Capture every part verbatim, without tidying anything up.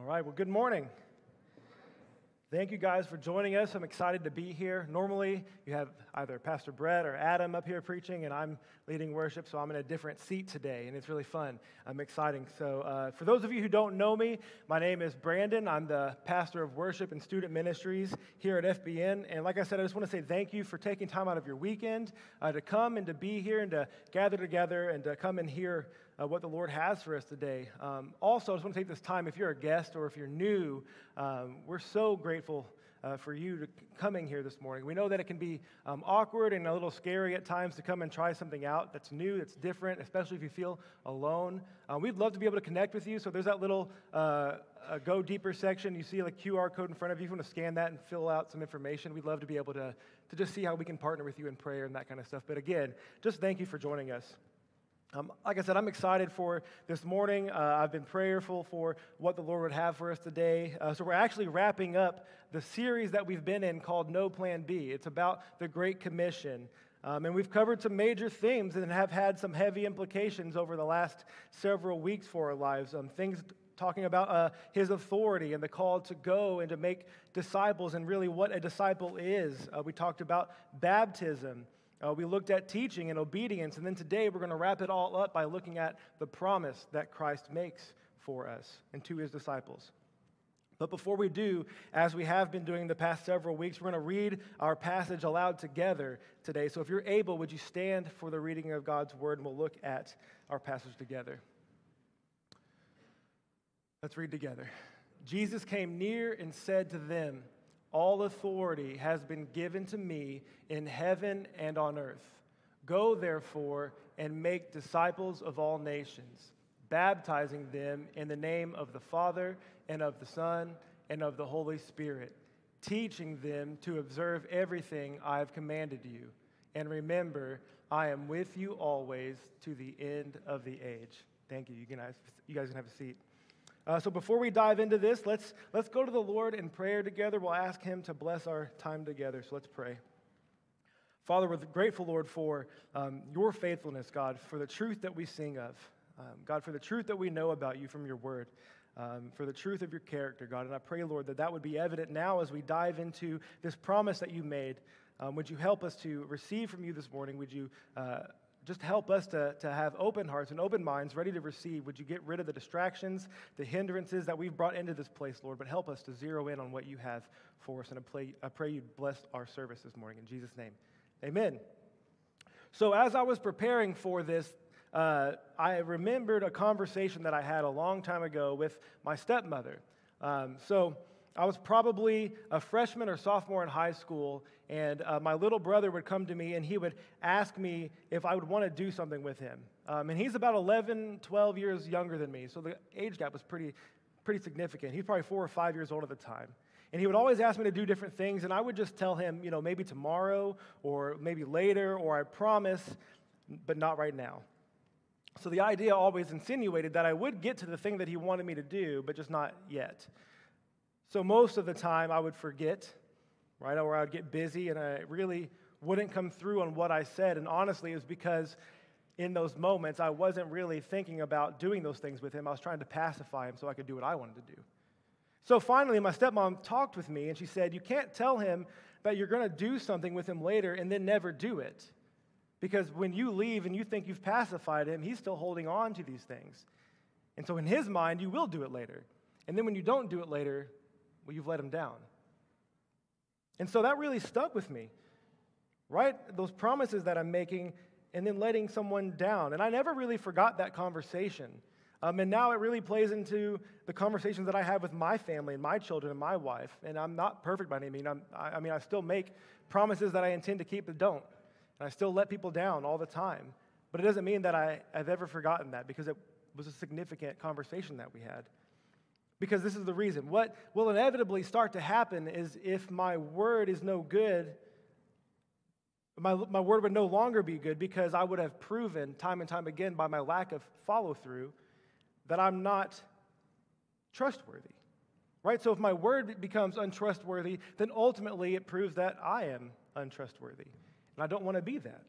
All right, well, good morning. Thank you guys for joining us. I'm excited to be here. Normally, you have either Pastor Brett or Adam up here preaching, and I'm leading worship, so I'm in a different seat today, and it's really fun. I'm exciting. So uh, for those of you who don't know me, my name is Brandon. I'm the pastor of worship and student ministries here at F B N, and like I said, I just want to say thank you for taking time out of your weekend uh, to come and to be here and to gather together and to come and hear Uh, what the Lord has for us today. Um, also, I just want to take this time, if you're a guest or if you're new, um, we're so grateful uh, for you to coming here this morning. We know that it can be um, awkward and a little scary at times to come and try something out that's new, that's different, especially if you feel alone. Uh, we'd love to be able to connect with you, so there's that little uh, uh, Go Deeper section. You see like Q R code in front of you. If you want to scan that and fill out some information, we'd love to be able to, to just see how we can partner with you in prayer and that kind of stuff. But again, just thank you for joining us. Um, like I said, I'm excited for this morning. Uh, I've been prayerful for what the Lord would have for us today. Uh, so we're actually wrapping up the series that we've been in called No Plan B. It's about the Great Commission. Um, and we've covered some major themes and have had some heavy implications over the last several weeks for our lives. Um, things talking about uh, his authority and the call to go and to make disciples and really what a disciple is. Uh, we talked about baptism. Uh, we looked at teaching and obedience, and then today we're going to wrap it all up by looking at the promise that Christ makes for us and to his disciples. But before we do, as we have been doing the past several weeks, we're going to read our passage aloud together today. So if you're able, would you stand for the reading of God's word, and we'll look at our passage together. Let's read together. Jesus came near and said to them, "All authority has been given to me in heaven and on earth. Go, therefore, and make disciples of all nations, baptizing them in the name of the Father and of the Son and of the Holy Spirit, teaching them to observe everything I have commanded you. And remember, I am with you always to the end of the age." Thank you. You can have, you guys can have a seat. Uh, so before we dive into this, let's let's go to the Lord in prayer together. We'll ask him to bless our time together. So let's pray. Father, we're grateful, Lord, for um, your faithfulness, God, for the truth that we sing of. Um, God, for the truth that we know about you from your word, um, for the truth of your character, God. And I pray, Lord, that that would be evident now as we dive into this promise that you made. Um, would you help us to receive from you this morning? Would you uh Just help us to, to have open hearts and open minds ready to receive. Would you get rid of the distractions, the hindrances that we've brought into this place, Lord, but help us to zero in on what you have for us. And I pray, I pray you bless our service this morning in Jesus' name. Amen. So as I was preparing for this, uh, I remembered a conversation that I had a long time ago with my stepmother. Um, so I was probably a freshman or sophomore in high school, and uh, my little brother would come to me, and he would ask me if I would want to do something with him. Um, and he's about eleven, twelve years younger than me, so the age gap was pretty, pretty significant. He's probably four or five years old at the time. And he would always ask me to do different things, and I would just tell him, you know, maybe tomorrow or maybe later, or I promise, but not right now. So the idea always insinuated that I would get to the thing that he wanted me to do, but just not yet. So most of the time I would forget, right, or I would get busy and I really wouldn't come through on what I said. And honestly, it was because in those moments I wasn't really thinking about doing those things with him. I was trying to pacify him so I could do what I wanted to do. So finally, my stepmom talked with me and she said, "You can't tell him that you're going to do something with him later and then never do it. Because when you leave and you think you've pacified him, he's still holding on to these things. And so in his mind, you will do it later. And then when you don't do it later, well, you've let him down." And so that really stuck with me, right? Those promises that I'm making and then letting someone down. And I never really forgot that conversation. Um, and now it really plays into the conversations that I have with my family and my children and my wife. And I'm not perfect by any means. I'm, I, I mean, I still make promises that I intend to keep but don't. And I still let people down all the time. But it doesn't mean that I, I've ever forgotten that, because it was a significant conversation that we had. Because this is the reason. What will inevitably start to happen is if my word is no good, my, my word would no longer be good, because I would have proven time and time again by my lack of follow-through that I'm not trustworthy, right? So if my word becomes untrustworthy, then ultimately it proves that I am untrustworthy, and I don't want to be that.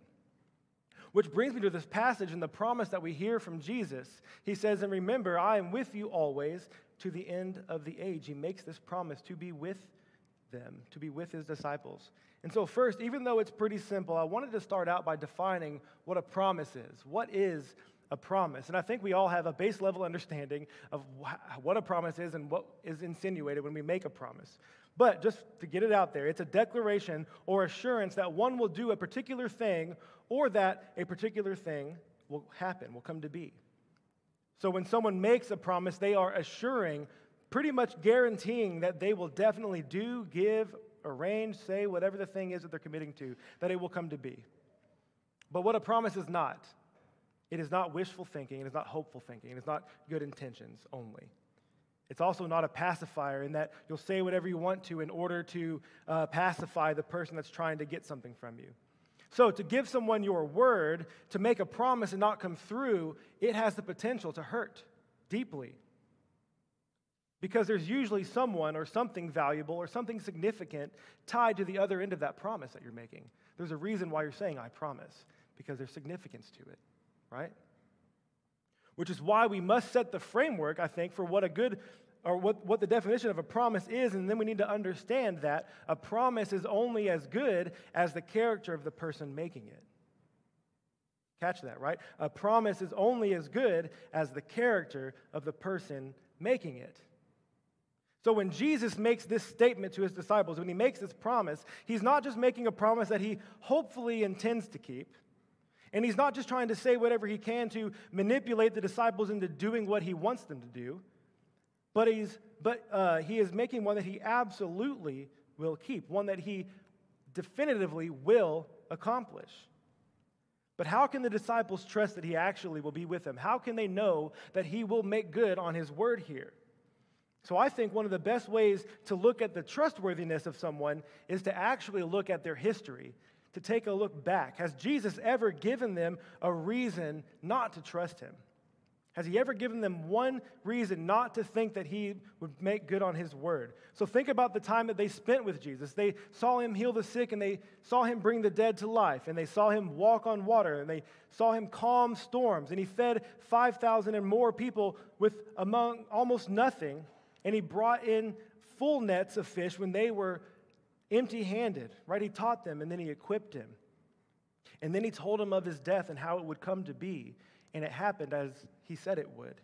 Which brings me to this passage and the promise that we hear from Jesus. He says, and remember, I am with you always to the end of the age. He makes this promise to be with them, to be with his disciples. And so first, even though it's pretty simple, I wanted to start out by defining what a promise is. What is a promise? And I think we all have a base level understanding of wh- what a promise is and what is insinuated when we make a promise. But just to get it out there, it's a declaration or assurance that one will do a particular thing or that a particular thing will happen, will come to be. So when someone makes a promise, they are assuring, pretty much guaranteeing that they will definitely do, give, arrange, say, whatever the thing is that they're committing to, that it will come to be. But what a promise is not. It is not wishful thinking, it is not hopeful thinking, it is not good intentions only. It's also not a pacifier in that you'll say whatever you want to in order to uh, pacify the person that's trying to get something from you. So to give someone your word, to make a promise and not come through, it has the potential to hurt deeply. Because there's usually someone or something valuable or something significant tied to the other end of that promise that you're making. There's a reason why you're saying, I promise, because there's significance to it. Right? Which is why we must set the framework, I think, for what a good, or what, what the definition of a promise is, and then we need to understand that a promise is only as good as the character of the person making it. Catch that, right? A promise is only as good as the character of the person making it. So when Jesus makes this statement to his disciples, when he makes this promise, he's not just making a promise that he hopefully intends to keep. And he's not just trying to say whatever he can to manipulate the disciples into doing what he wants them to do, but he's but uh, he is making one that he absolutely will keep, one that he definitively will accomplish. But how can the disciples trust that he actually will be with them? How can they know that he will make good on his word here? So I think one of the best ways to look at the trustworthiness of someone is to actually look at their history, to take a look back. Has Jesus ever given them a reason not to trust him? Has he ever given them one reason not to think that he would make good on his word? So think about the time that they spent with Jesus. They saw him heal the sick, and they saw him bring the dead to life, and they saw him walk on water, and they saw him calm storms, and he fed five thousand and more people with among almost nothing, and he brought in full nets of fish when they were empty-handed, right? He taught them, and then he equipped him. And then he told them of his death and how it would come to be. And it happened as he said it would.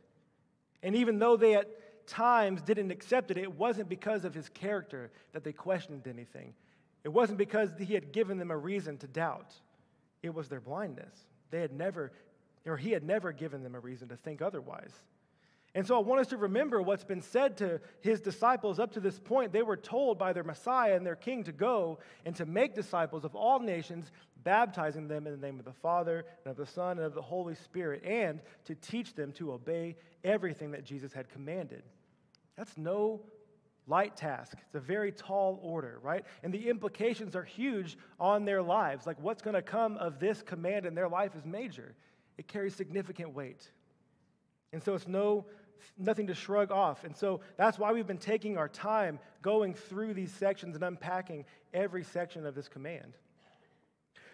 And even though they at times didn't accept it, it wasn't because of his character that they questioned anything. It wasn't because he had given them a reason to doubt. It was their blindness. They had never, or he had never given them a reason to think otherwise. And so I want us to remember what's been said to his disciples up to this point. They were told by their Messiah and their King to go and to make disciples of all nations, baptizing them in the name of the Father and of the Son and of the Holy Spirit, and to teach them to obey everything that Jesus had commanded. That's no light task. It's a very tall order, right? And the implications are huge on their lives. Like, what's going to come of this command in their life is major. It carries significant weight. And so it's no nothing to shrug off. And so that's why we've been taking our time going through these sections and unpacking every section of this command.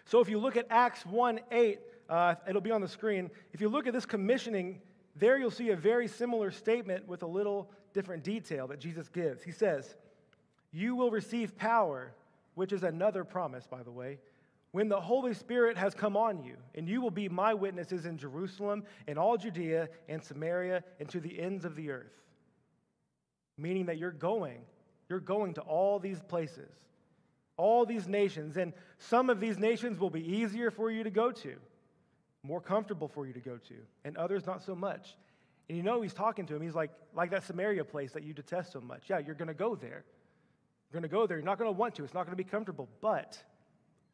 So if you look at Acts one eight, uh, it'll be on the screen. If you look at this commissioning, there you'll see a very similar statement with a little different detail that Jesus gives. He says, you will receive power, which is another promise, by the way, when the Holy Spirit has come on you, and you will be my witnesses in Jerusalem and all Judea and Samaria and to the ends of the earth. Meaning that you're going, you're going to all these places, all these nations, and some of these nations will be easier for you to go to, more comfortable for you to go to, and others not so much. And you know he's talking to him, he's like, like that Samaria place that you detest so much. Yeah, you're going to go there. You're going to go there. You're not going to want to. It's not going to be comfortable, but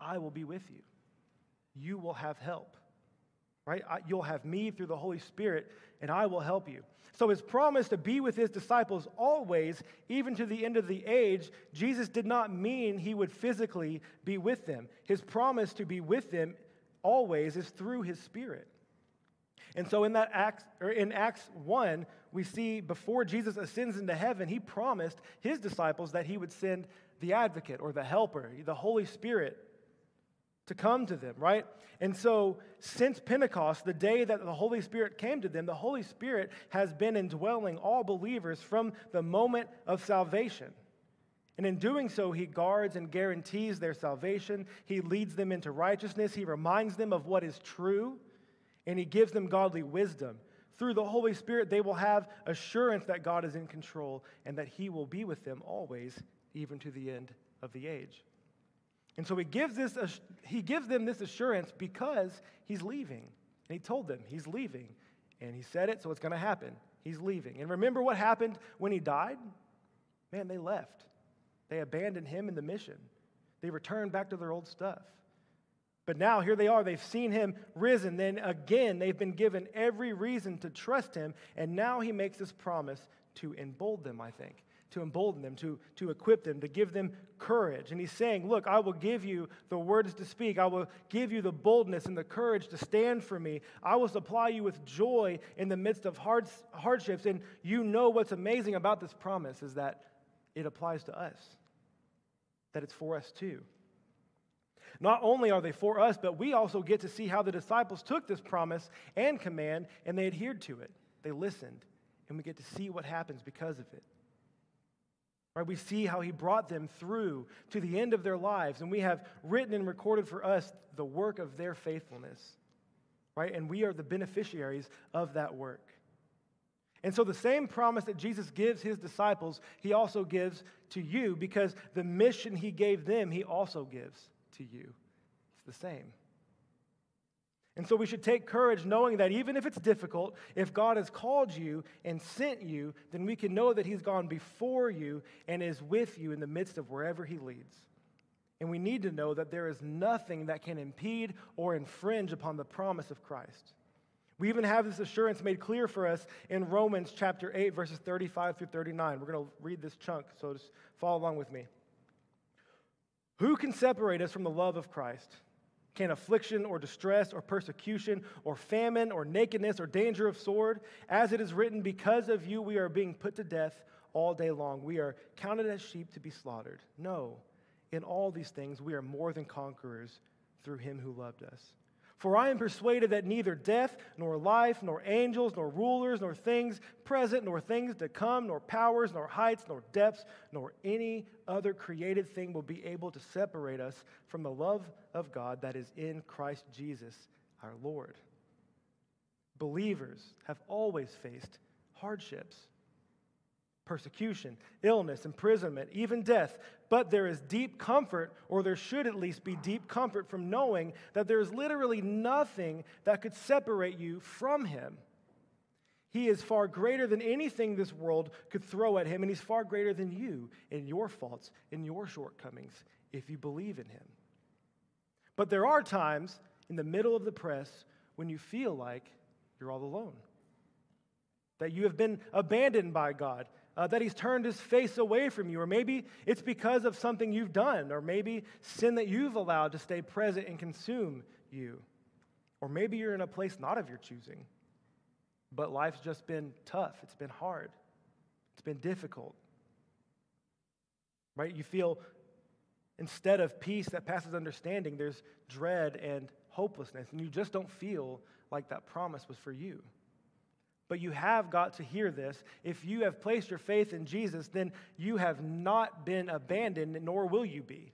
I will be with you. You will have help, right? I, you'll have me through the Holy Spirit, and I will help you. So his promise to be with his disciples always, even to the end of the age, Jesus did not mean he would physically be with them. His promise to be with them always is through his Spirit. And so in that Acts, or in Acts one, we see before Jesus ascends into heaven, he promised his disciples that he would send the advocate or the helper, the Holy Spirit, to come to them, right? And so since Pentecost, the day that the Holy Spirit came to them, the Holy Spirit has been indwelling all believers from the moment of salvation. And in doing so, he guards and guarantees their salvation. He leads them into righteousness. He reminds them of what is true, and he gives them godly wisdom. Through the Holy Spirit, they will have assurance that God is in control and that he will be with them always, even to the end of the age. And so he gives, this, he gives them this assurance because he's leaving. And he told them he's leaving. And he said it, so it's going to happen. He's leaving. And remember what happened when he died? Man, they left. They abandoned him in the mission. They returned back to their old stuff. But now here they are. They've seen him risen. Then again, they've been given every reason to trust him. And now he makes this promise to embolden them, I think. to embolden them, to, to equip them, to give them courage. And he's saying, look, I will give you the words to speak. I will give you the boldness and the courage to stand for me. I will supply you with joy in the midst of hard, hardships. And you know what's amazing about this promise is that it applies to us, that it's for us too. Not only are they for us, but we also get to see how the disciples took this promise and command, and they adhered to it. They listened, and we get to see what happens because of it. Right, we see how he brought them through to the end of their lives, and we have written and recorded for us the work of their faithfulness, right? And we are the beneficiaries of that work. And so the same promise that Jesus gives his disciples, he also gives to you, because the mission he gave them, he also gives to you. It's the same. And so we should take courage knowing that even if it's difficult, if God has called you and sent you, then we can know that he's gone before you and is with you in the midst of wherever he leads. And we need to know that there is nothing that can impede or infringe upon the promise of Christ. We even have this assurance made clear for us in Romans chapter eight, verses thirty-five through thirty-nine. We're going to read this chunk, so just follow along with me. Who can separate us from the love of Christ? Can affliction or distress or persecution or famine or nakedness or danger of sword? As it is written, because of you we are being put to death all day long. We are counted as sheep to be slaughtered. No, in all these things we are more than conquerors through him who loved us. For I am persuaded that neither death, nor life, nor angels, nor rulers, nor things present, nor things to come, nor powers, nor heights, nor depths, nor any other created thing will be able to separate us from the love of God that is in Christ Jesus our Lord. Believers have always faced hardships, persecution, illness, imprisonment, even death. But there is deep comfort, or there should at least be deep comfort from knowing that there is literally nothing that could separate you from him. He is far greater than anything this world could throw at him, and he's far greater than you in your faults, in your shortcomings, if you believe in him. But there are times in the middle of the press when you feel like you're all alone, that you have been abandoned by God, Uh, that he's turned his face away from you, or maybe it's because of something you've done, or maybe sin that you've allowed to stay present and consume you, or maybe you're in a place not of your choosing, but life's just been tough, it's been hard, it's been difficult, right? You feel instead of peace that passes understanding, there's dread and hopelessness, and you just don't feel like that promise was for you. But you have got to hear this. If you have placed your faith in Jesus, then you have not been abandoned, nor will you be.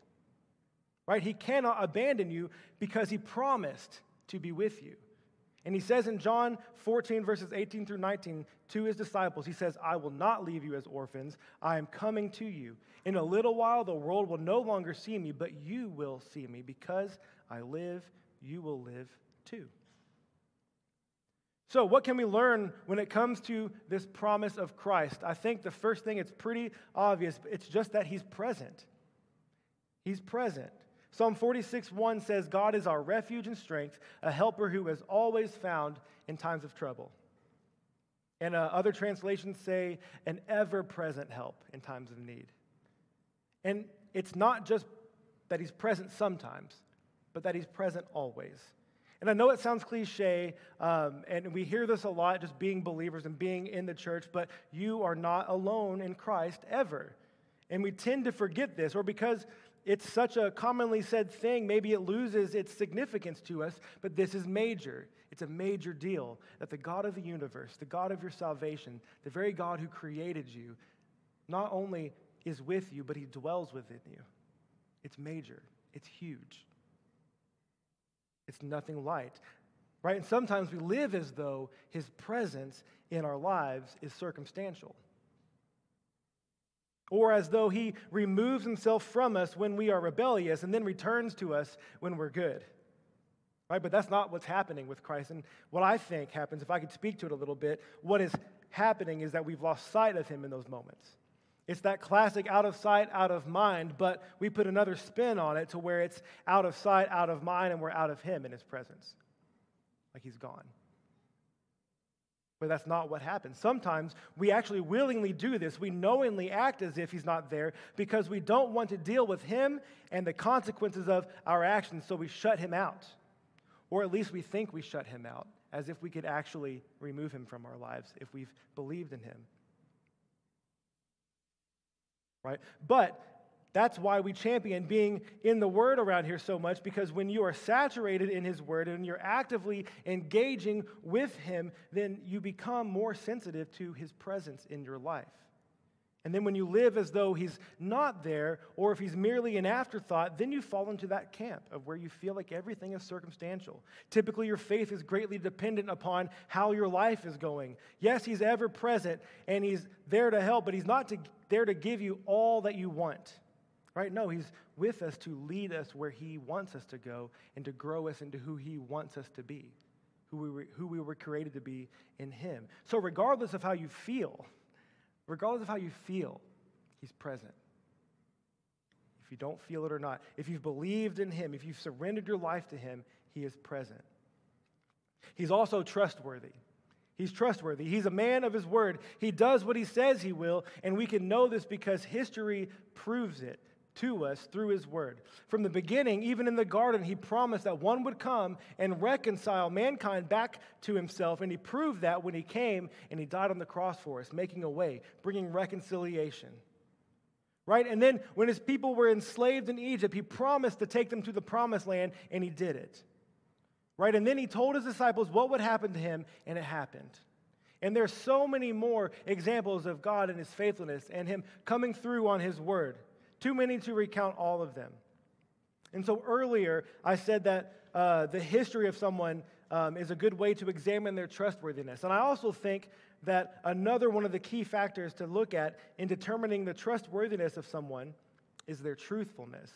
Right? He cannot abandon you because he promised to be with you. And he says in John fourteen, verses eighteen through nineteen, to his disciples, he says, I will not leave you as orphans. I am coming to you. In a little while, the world will no longer see me, but you will see me. Because I live, you will live too. So what can we learn when it comes to this promise of Christ? I think the first thing, it's pretty obvious. It's just that he's present. He's present. Psalm forty-six one says, God is our refuge and strength, a helper who is always found in times of trouble. And uh, other translations say, an ever-present help in times of need. And it's not just that he's present sometimes, but that he's present always. And I know it sounds cliche, um, and we hear this a lot, just being believers and being in the church, but you are not alone in Christ ever. And we tend to forget this, or because it's such a commonly said thing, maybe it loses its significance to us, but this is major. It's a major deal that the God of the universe, the God of your salvation, the very God who created you, not only is with you, but he dwells within you. It's major. It's huge. It's nothing light, right? And sometimes we live as though his presence in our lives is circumstantial, or as though he removes himself from us when we are rebellious and then returns to us when we're good, right? But that's not what's happening with Christ. And what I think happens, if I could speak to it a little bit, what is happening is that we've lost sight of him in those moments. It's that classic out of sight, out of mind, but we put another spin on it to where it's out of sight, out of mind, and we're out of him in his presence. Like he's gone. But that's not what happens. Sometimes we actually willingly do this. We knowingly act as if he's not there because we don't want to deal with him and the consequences of our actions, so we shut him out. Or at least we think we shut him out, as if we could actually remove him from our lives if we've believed in him. Right? But that's why we champion being in the Word around here so much, because when you are saturated in his Word and you're actively engaging with him, then you become more sensitive to his presence in your life. And then when you live as though he's not there, or if he's merely an afterthought, then you fall into that camp of where you feel like everything is circumstantial. Typically, your faith is greatly dependent upon how your life is going. Yes, he's ever present and he's there to help, but he's not to there to give you all that you want, right? No, he's with us to lead us where he wants us to go and to grow us into who he wants us to be, who we were, who we were created to be in him. So regardless of how you feel, regardless of how you feel, he's present. If you don't feel it or not, if you've believed in him, if you've surrendered your life to him, he is present. He's also trustworthy. He's trustworthy. He's a man of his word. He does what he says he will, and we can know this because history proves it to us through his word. From the beginning, even in the garden, he promised that one would come and reconcile mankind back to himself, and he proved that when he came and he died on the cross for us, making a way, bringing reconciliation. Right? And then when his people were enslaved in Egypt, he promised to take them to the promised land, and he did it. Right? And then he told his disciples what would happen to him, and it happened. And there's so many more examples of God and his faithfulness and him coming through on his word. Too many to recount all of them. And so earlier I said that uh, the history of someone um, is a good way to examine their trustworthiness. And I also think that another one of the key factors to look at in determining the trustworthiness of someone is their truthfulness.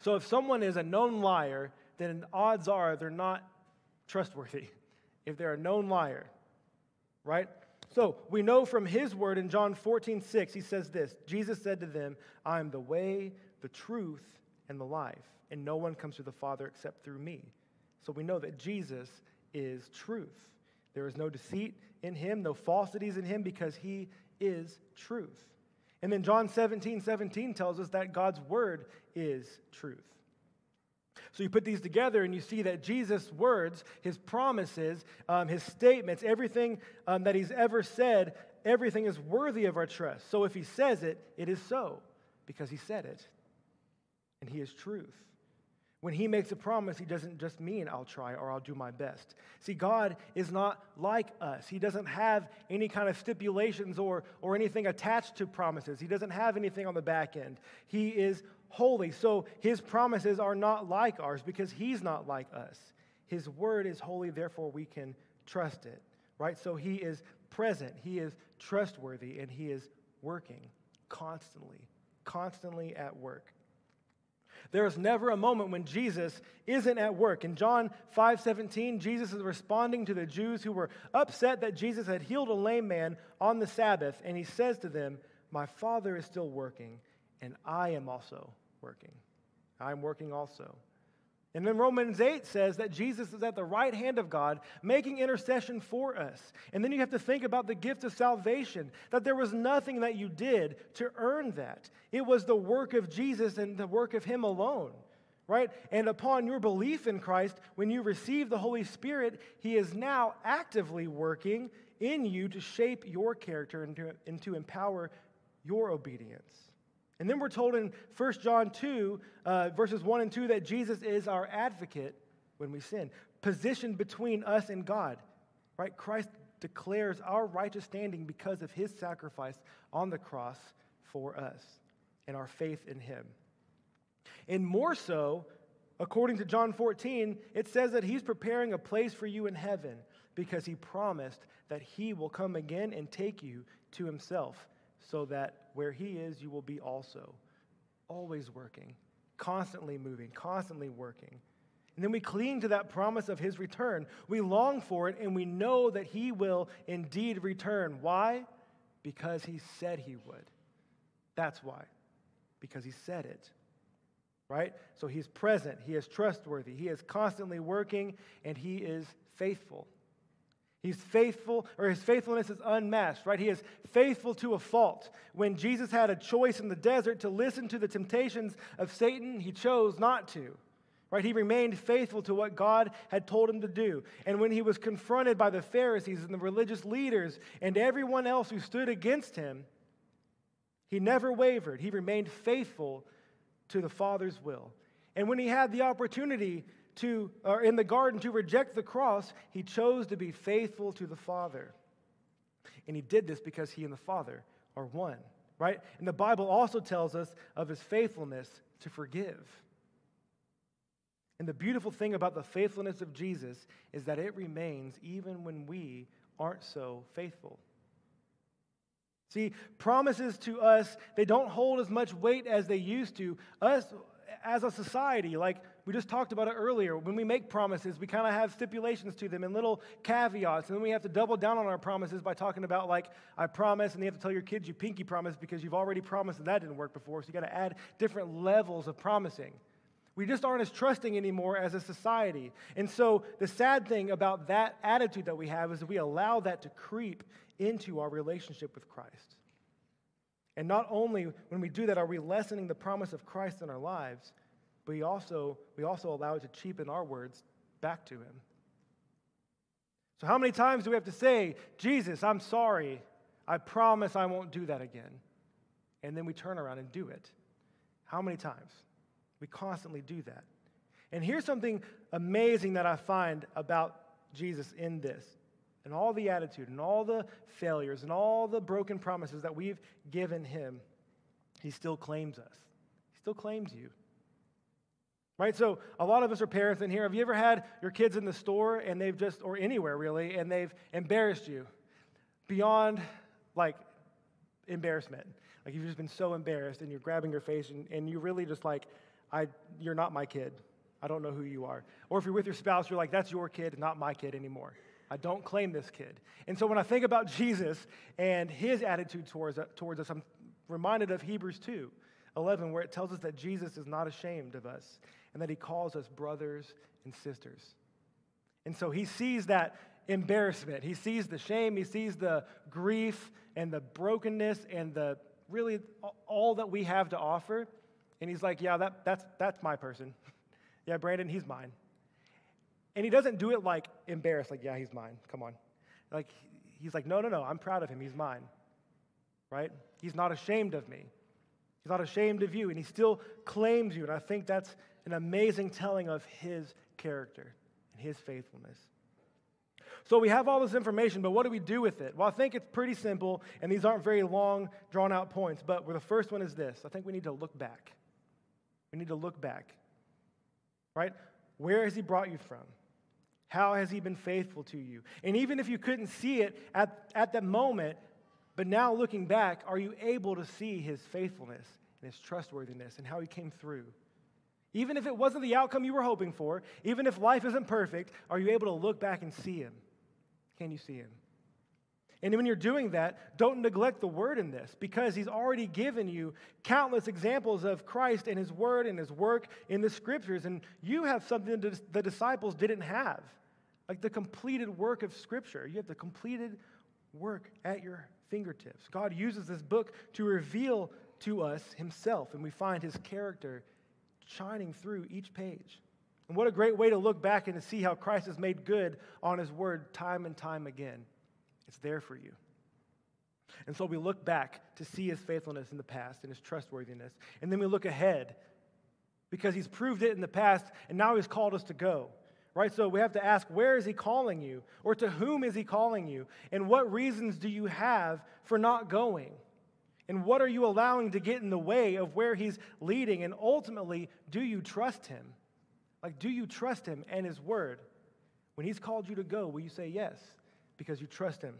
So if someone is a known liar, then odds are they're not trustworthy if they're a known liar, right? So we know from his word in John fourteen six, he says this, Jesus said to them, I am the way, the truth, and the life, and no one comes to the Father except through me. So we know that Jesus is truth. There is no deceit in him, no falsities in him, because he is truth. And then John seventeen seventeen tells us that God's word is truth. So you put these together and you see that Jesus' words, his promises, um, his statements, everything um, that he's ever said, everything is worthy of our trust. So if he says it, it is so because he said it and he is truth. When he makes a promise, he doesn't just mean I'll try or I'll do my best. See, God is not like us. He doesn't have any kind of stipulations or, or anything attached to promises. He doesn't have anything on the back end. He is holy, so his promises are not like ours because he's not like us. His word is holy, therefore we can trust it, right? So he is present, he is trustworthy, and he is working constantly, constantly at work. There is never a moment when Jesus isn't at work. In John five seventeen, Jesus is responding to the Jews who were upset that Jesus had healed a lame man on the Sabbath, and he says to them, my Father is still working, and I am also working. I'm working also. And then Romans eight says that Jesus is at the right hand of God, making intercession for us. And then you have to think about the gift of salvation, that there was nothing that you did to earn that. It was the work of Jesus and the work of him alone, right? And upon your belief in Christ, when you receive the Holy Spirit, he is now actively working in you to shape your character and to, and to empower your obedience. And then we're told in First John two, uh, verses one and two, that Jesus is our advocate when we sin, positioned between us and God, right? Christ declares our righteous standing because of his sacrifice on the cross for us and our faith in him. And more so, according to John fourteen, it says that he's preparing a place for you in heaven because he promised that he will come again and take you to himself so that where he is, you will be also. Always working, constantly moving, constantly working. And then we cling to that promise of his return. We long for it, and we know that he will indeed return. Why? Because he said he would. That's why. Because he said it. Right? So he's present, he is trustworthy, he is constantly working, and he is faithful. He's faithful, or his faithfulness is unmatched, right? He is faithful to a fault. When Jesus had a choice in the desert to listen to the temptations of Satan, he chose not to, right? He remained faithful to what God had told him to do. And when he was confronted by the Pharisees and the religious leaders and everyone else who stood against him, he never wavered. He remained faithful to the Father's will. And when he had the opportunity to, or in the garden, to reject the cross, he chose to be faithful to the Father. And he did this because he and the Father are one, right? And the Bible also tells us of his faithfulness to forgive. And the beautiful thing about the faithfulness of Jesus is that it remains even when we aren't so faithful. See, promises to us, they don't hold as much weight as they used to. Us, as a society, like we just talked about it earlier, when we make promises, we kind of have stipulations to them and little caveats, and then we have to double down on our promises by talking about, like, I promise, and you have to tell your kids you pinky promise because you've already promised and that didn't work before, so you got to add different levels of promising. We just aren't as trusting anymore as a society. And so the sad thing about that attitude that we have is that we allow that to creep into our relationship with Christ. And not only when we do that are we lessening the promise of Christ in our lives, but we also, we also allow it to cheapen our words back to him. So how many times do we have to say, Jesus, I'm sorry. I promise I won't do that again. And then we turn around and do it. How many times? We constantly do that. And here's something amazing that I find about Jesus in this, and all the attitude, and all the failures, and all the broken promises that we've given him, he still claims us. He still claims you. Right? So a lot of us are parents in here. Have you ever had your kids in the store, and they've just, or anywhere really, and they've embarrassed you beyond, like, embarrassment? Like, you've just been so embarrassed, and you're grabbing your face, and, and you really just, like, I, you're not my kid. I don't know who you are. Or if you're with your spouse, you're like, that's your kid, not my kid anymore. I don't claim this kid. And so when I think about Jesus and his attitude towards, towards us, I'm reminded of Hebrews two eleven, where it tells us that Jesus is not ashamed of us and that he calls us brothers and sisters. And so he sees that embarrassment. He sees the shame. He sees the grief and the brokenness and the really all that we have to offer. And he's like, yeah, that, that's, that's my person. Yeah, Brandon, he's mine. And he doesn't do it like embarrassed, like, yeah, he's mine. Come on. Like, he's like, no, no, no, I'm proud of him. He's mine. Right? He's not ashamed of me. He's not ashamed of you. And he still claims you. And I think that's an amazing telling of his character and his faithfulness. So we have all this information, but what do we do with it? Well, I think it's pretty simple, and these aren't very long, drawn-out points. But the first one is this. I think we need to look back. We need to look back, right? Where has he brought you from? How has he been faithful to you? And even if you couldn't see it at, at that moment, but now looking back, are you able to see his faithfulness and his trustworthiness and how he came through? Even if it wasn't the outcome you were hoping for, even if life isn't perfect, are you able to look back and see him? Can you see him? And when you're doing that, don't neglect the word in this, because he's already given you countless examples of Christ and his word and his work in the scriptures. And you have something that the disciples didn't have, like the completed work of scripture. You have the completed work at your fingertips. God uses this book to reveal to us himself, and we find his character shining through each page. And what a great way to look back and to see how Christ has made good on his word time and time again. It's there for you. And so we look back to see his faithfulness in the past and his trustworthiness. And then we look ahead because he's proved it in the past, and now he's called us to go. Right? So we have to ask, where is he calling you? Or to whom is he calling you? And what reasons do you have for not going? And what are you allowing to get in the way of where he's leading? And ultimately, do you trust him? Like, do you trust him and his word? When he's called you to go, will you say yes because you trust him?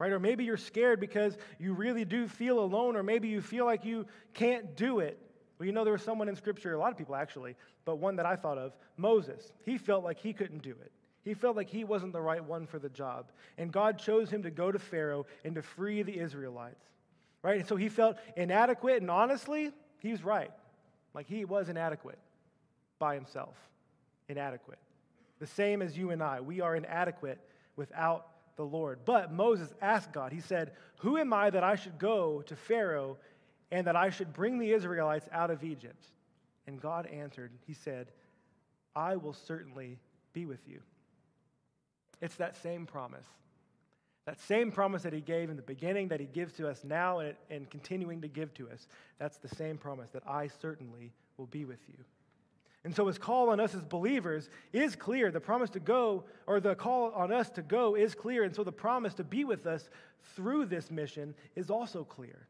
Right? Or maybe you're scared because you really do feel alone, or maybe you feel like you can't do it. Well, you know, there was someone in Scripture, a lot of people actually, but one that I thought of, Moses. He felt like he couldn't do it. He felt like he wasn't the right one for the job. And God chose him to go to Pharaoh and to free the Israelites. Right? And so he felt inadequate, and honestly, he was right. Like, he was inadequate by himself. Inadequate. The same as you and I. We are inadequate without the Lord. But Moses asked God, he said, "Who am I that I should go to Pharaoh and that I should bring the Israelites out of Egypt?" And God answered, he said, "I will certainly be with you." It's that same promise. That same promise that he gave in the beginning, that he gives to us now and, and continuing to give to us. That's the same promise, that I certainly will be with you. And so his call on us as believers is clear. The promise to go, or the call on us to go is clear. And so the promise to be with us through this mission is also clear.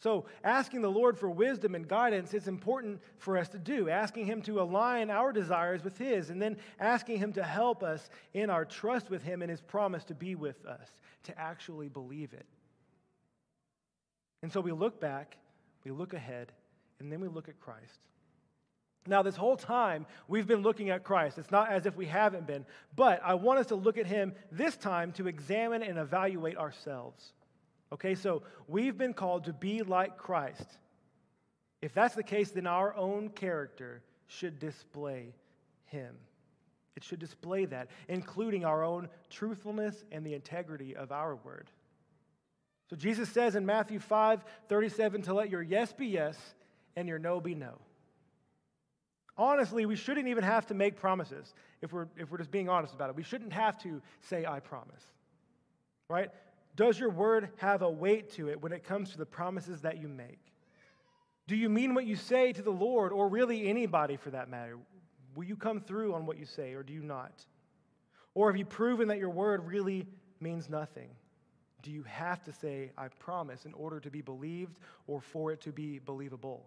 So asking the Lord for wisdom and guidance is important for us to do. Asking him to align our desires with his, and then asking him to help us in our trust with him and his promise to be with us, to actually believe it. And so we look back, we look ahead, and then we look at Christ. Now, this whole time, we've been looking at Christ. It's not as if we haven't been, but I want us to look at him this time to examine and evaluate ourselves. Okay, so we've been called to be like Christ. If that's the case, then our own character should display him. It should display that, including our own truthfulness and the integrity of our word. So Jesus says in Matthew five thirty-seven to let your yes be yes and your no be no. Honestly, we shouldn't even have to make promises if we're, if we're just being honest about it. We shouldn't have to say, I promise, right? Does your word have a weight to it when it comes to the promises that you make? Do you mean what you say to the Lord, or really anybody for that matter? Will you come through on what you say, or do you not? Or have you proven that your word really means nothing? Do you have to say, I promise, in order to be believed or for it to be believable?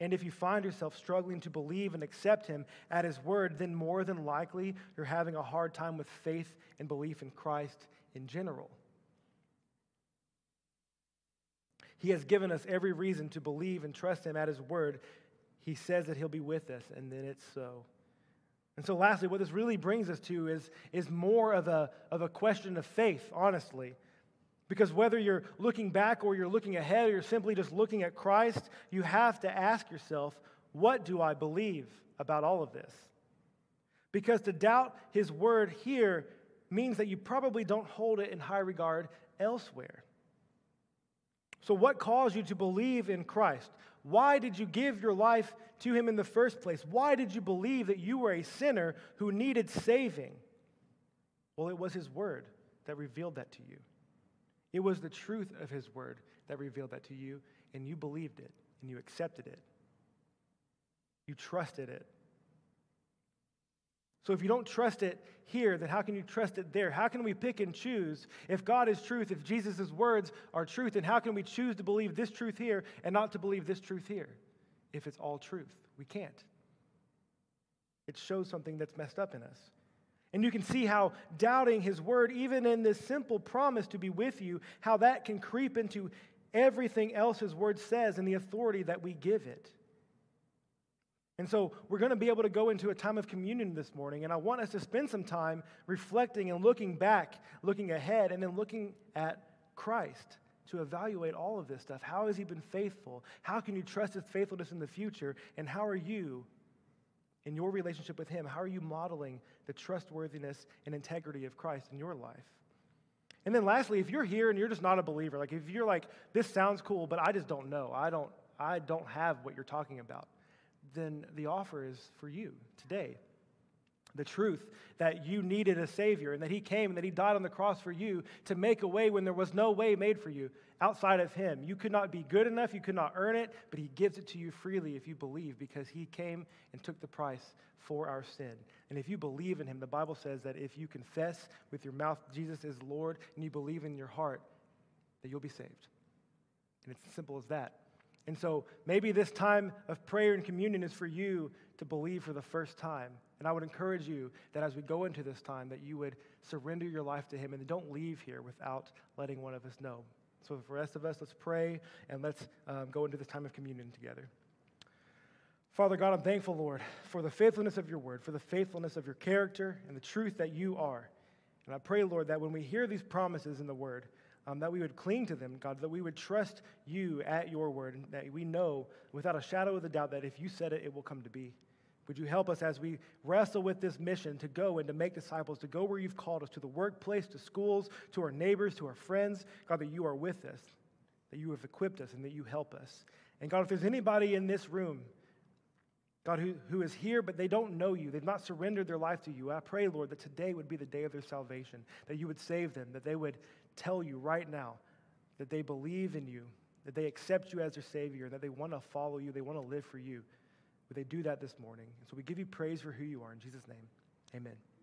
And if you find yourself struggling to believe and accept him at his word, then more than likely you're having a hard time with faith and belief in Christ in general. He has given us every reason to believe and trust him at his word. He says that he'll be with us, and then it's so. And so lastly, what this really brings us to is, is more of a, of a question of faith, honestly. Because whether you're looking back or you're looking ahead or you're simply just looking at Christ, you have to ask yourself, what do I believe about all of this? Because to doubt his word here means that you probably don't hold it in high regard elsewhere. So what caused you to believe in Christ? Why did you give your life to him in the first place? Why did you believe that you were a sinner who needed saving? Well, it was his word that revealed that to you. It was the truth of his word that revealed that to you, and you believed it, and you accepted it. You trusted it. So if you don't trust it here, then how can you trust it there? How can we pick and choose? If God is truth, if Jesus' words are truth, then how can we choose to believe this truth here and not to believe this truth here? If it's all truth, we can't. It shows something that's messed up in us. And you can see how doubting his word, even in this simple promise to be with you, how that can creep into everything else his word says and the authority that we give it. And so we're going to be able to go into a time of communion this morning, and I want us to spend some time reflecting and looking back, looking ahead, and then looking at Christ to evaluate all of this stuff. How has he been faithful? How can you trust his faithfulness in the future? And how are you in your relationship with him? How are you modeling the trustworthiness and integrity of Christ in your life? And then lastly, if you're here and you're just not a believer, like if you're like, this sounds cool, but I just don't know. I don't, I don't have what you're talking about. Then the offer is for you today. the truth that you needed a Savior and that He came and that He died on the cross for you to make a way when there was no way made for you outside of Him. You could not be good enough. You could not earn it, but He gives it to you freely if you believe, because He came and took the price for our sin. And if you believe in Him, the Bible says that if you confess with your mouth Jesus is Lord and you believe in your heart, that you'll be saved. And it's as simple as that. And so maybe this time of prayer and communion is for you to believe for the first time. And I would encourage you that as we go into this time, that you would surrender your life to Him, and don't leave here without letting one of us know. So for the rest of us, let's pray and let's um, go into this time of communion together. Father God, I'm thankful, Lord, for the faithfulness of your word, for the faithfulness of your character and the truth that you are. And I pray, Lord, that when we hear these promises in the word, Um, that we would cling to them, God, that we would trust you at your word, and that we know without a shadow of a doubt that if you said it, it will come to be. Would you help us as we wrestle with this mission to go and to make disciples, to go where you've called us, to the workplace, to schools, to our neighbors, to our friends, God, that you are with us, that you have equipped us, and that you help us. And God, if there's anybody in this room, God, who, who is here, but they don't know you. They've not surrendered their life to you. I pray, Lord, that today would be the day of their salvation, that you would save them, that they would tell you right now that they believe in you, that they accept you as their Savior, that they want to follow you, they want to live for you. Would they do that this morning? And so we give you praise for who you are. In Jesus' name, amen.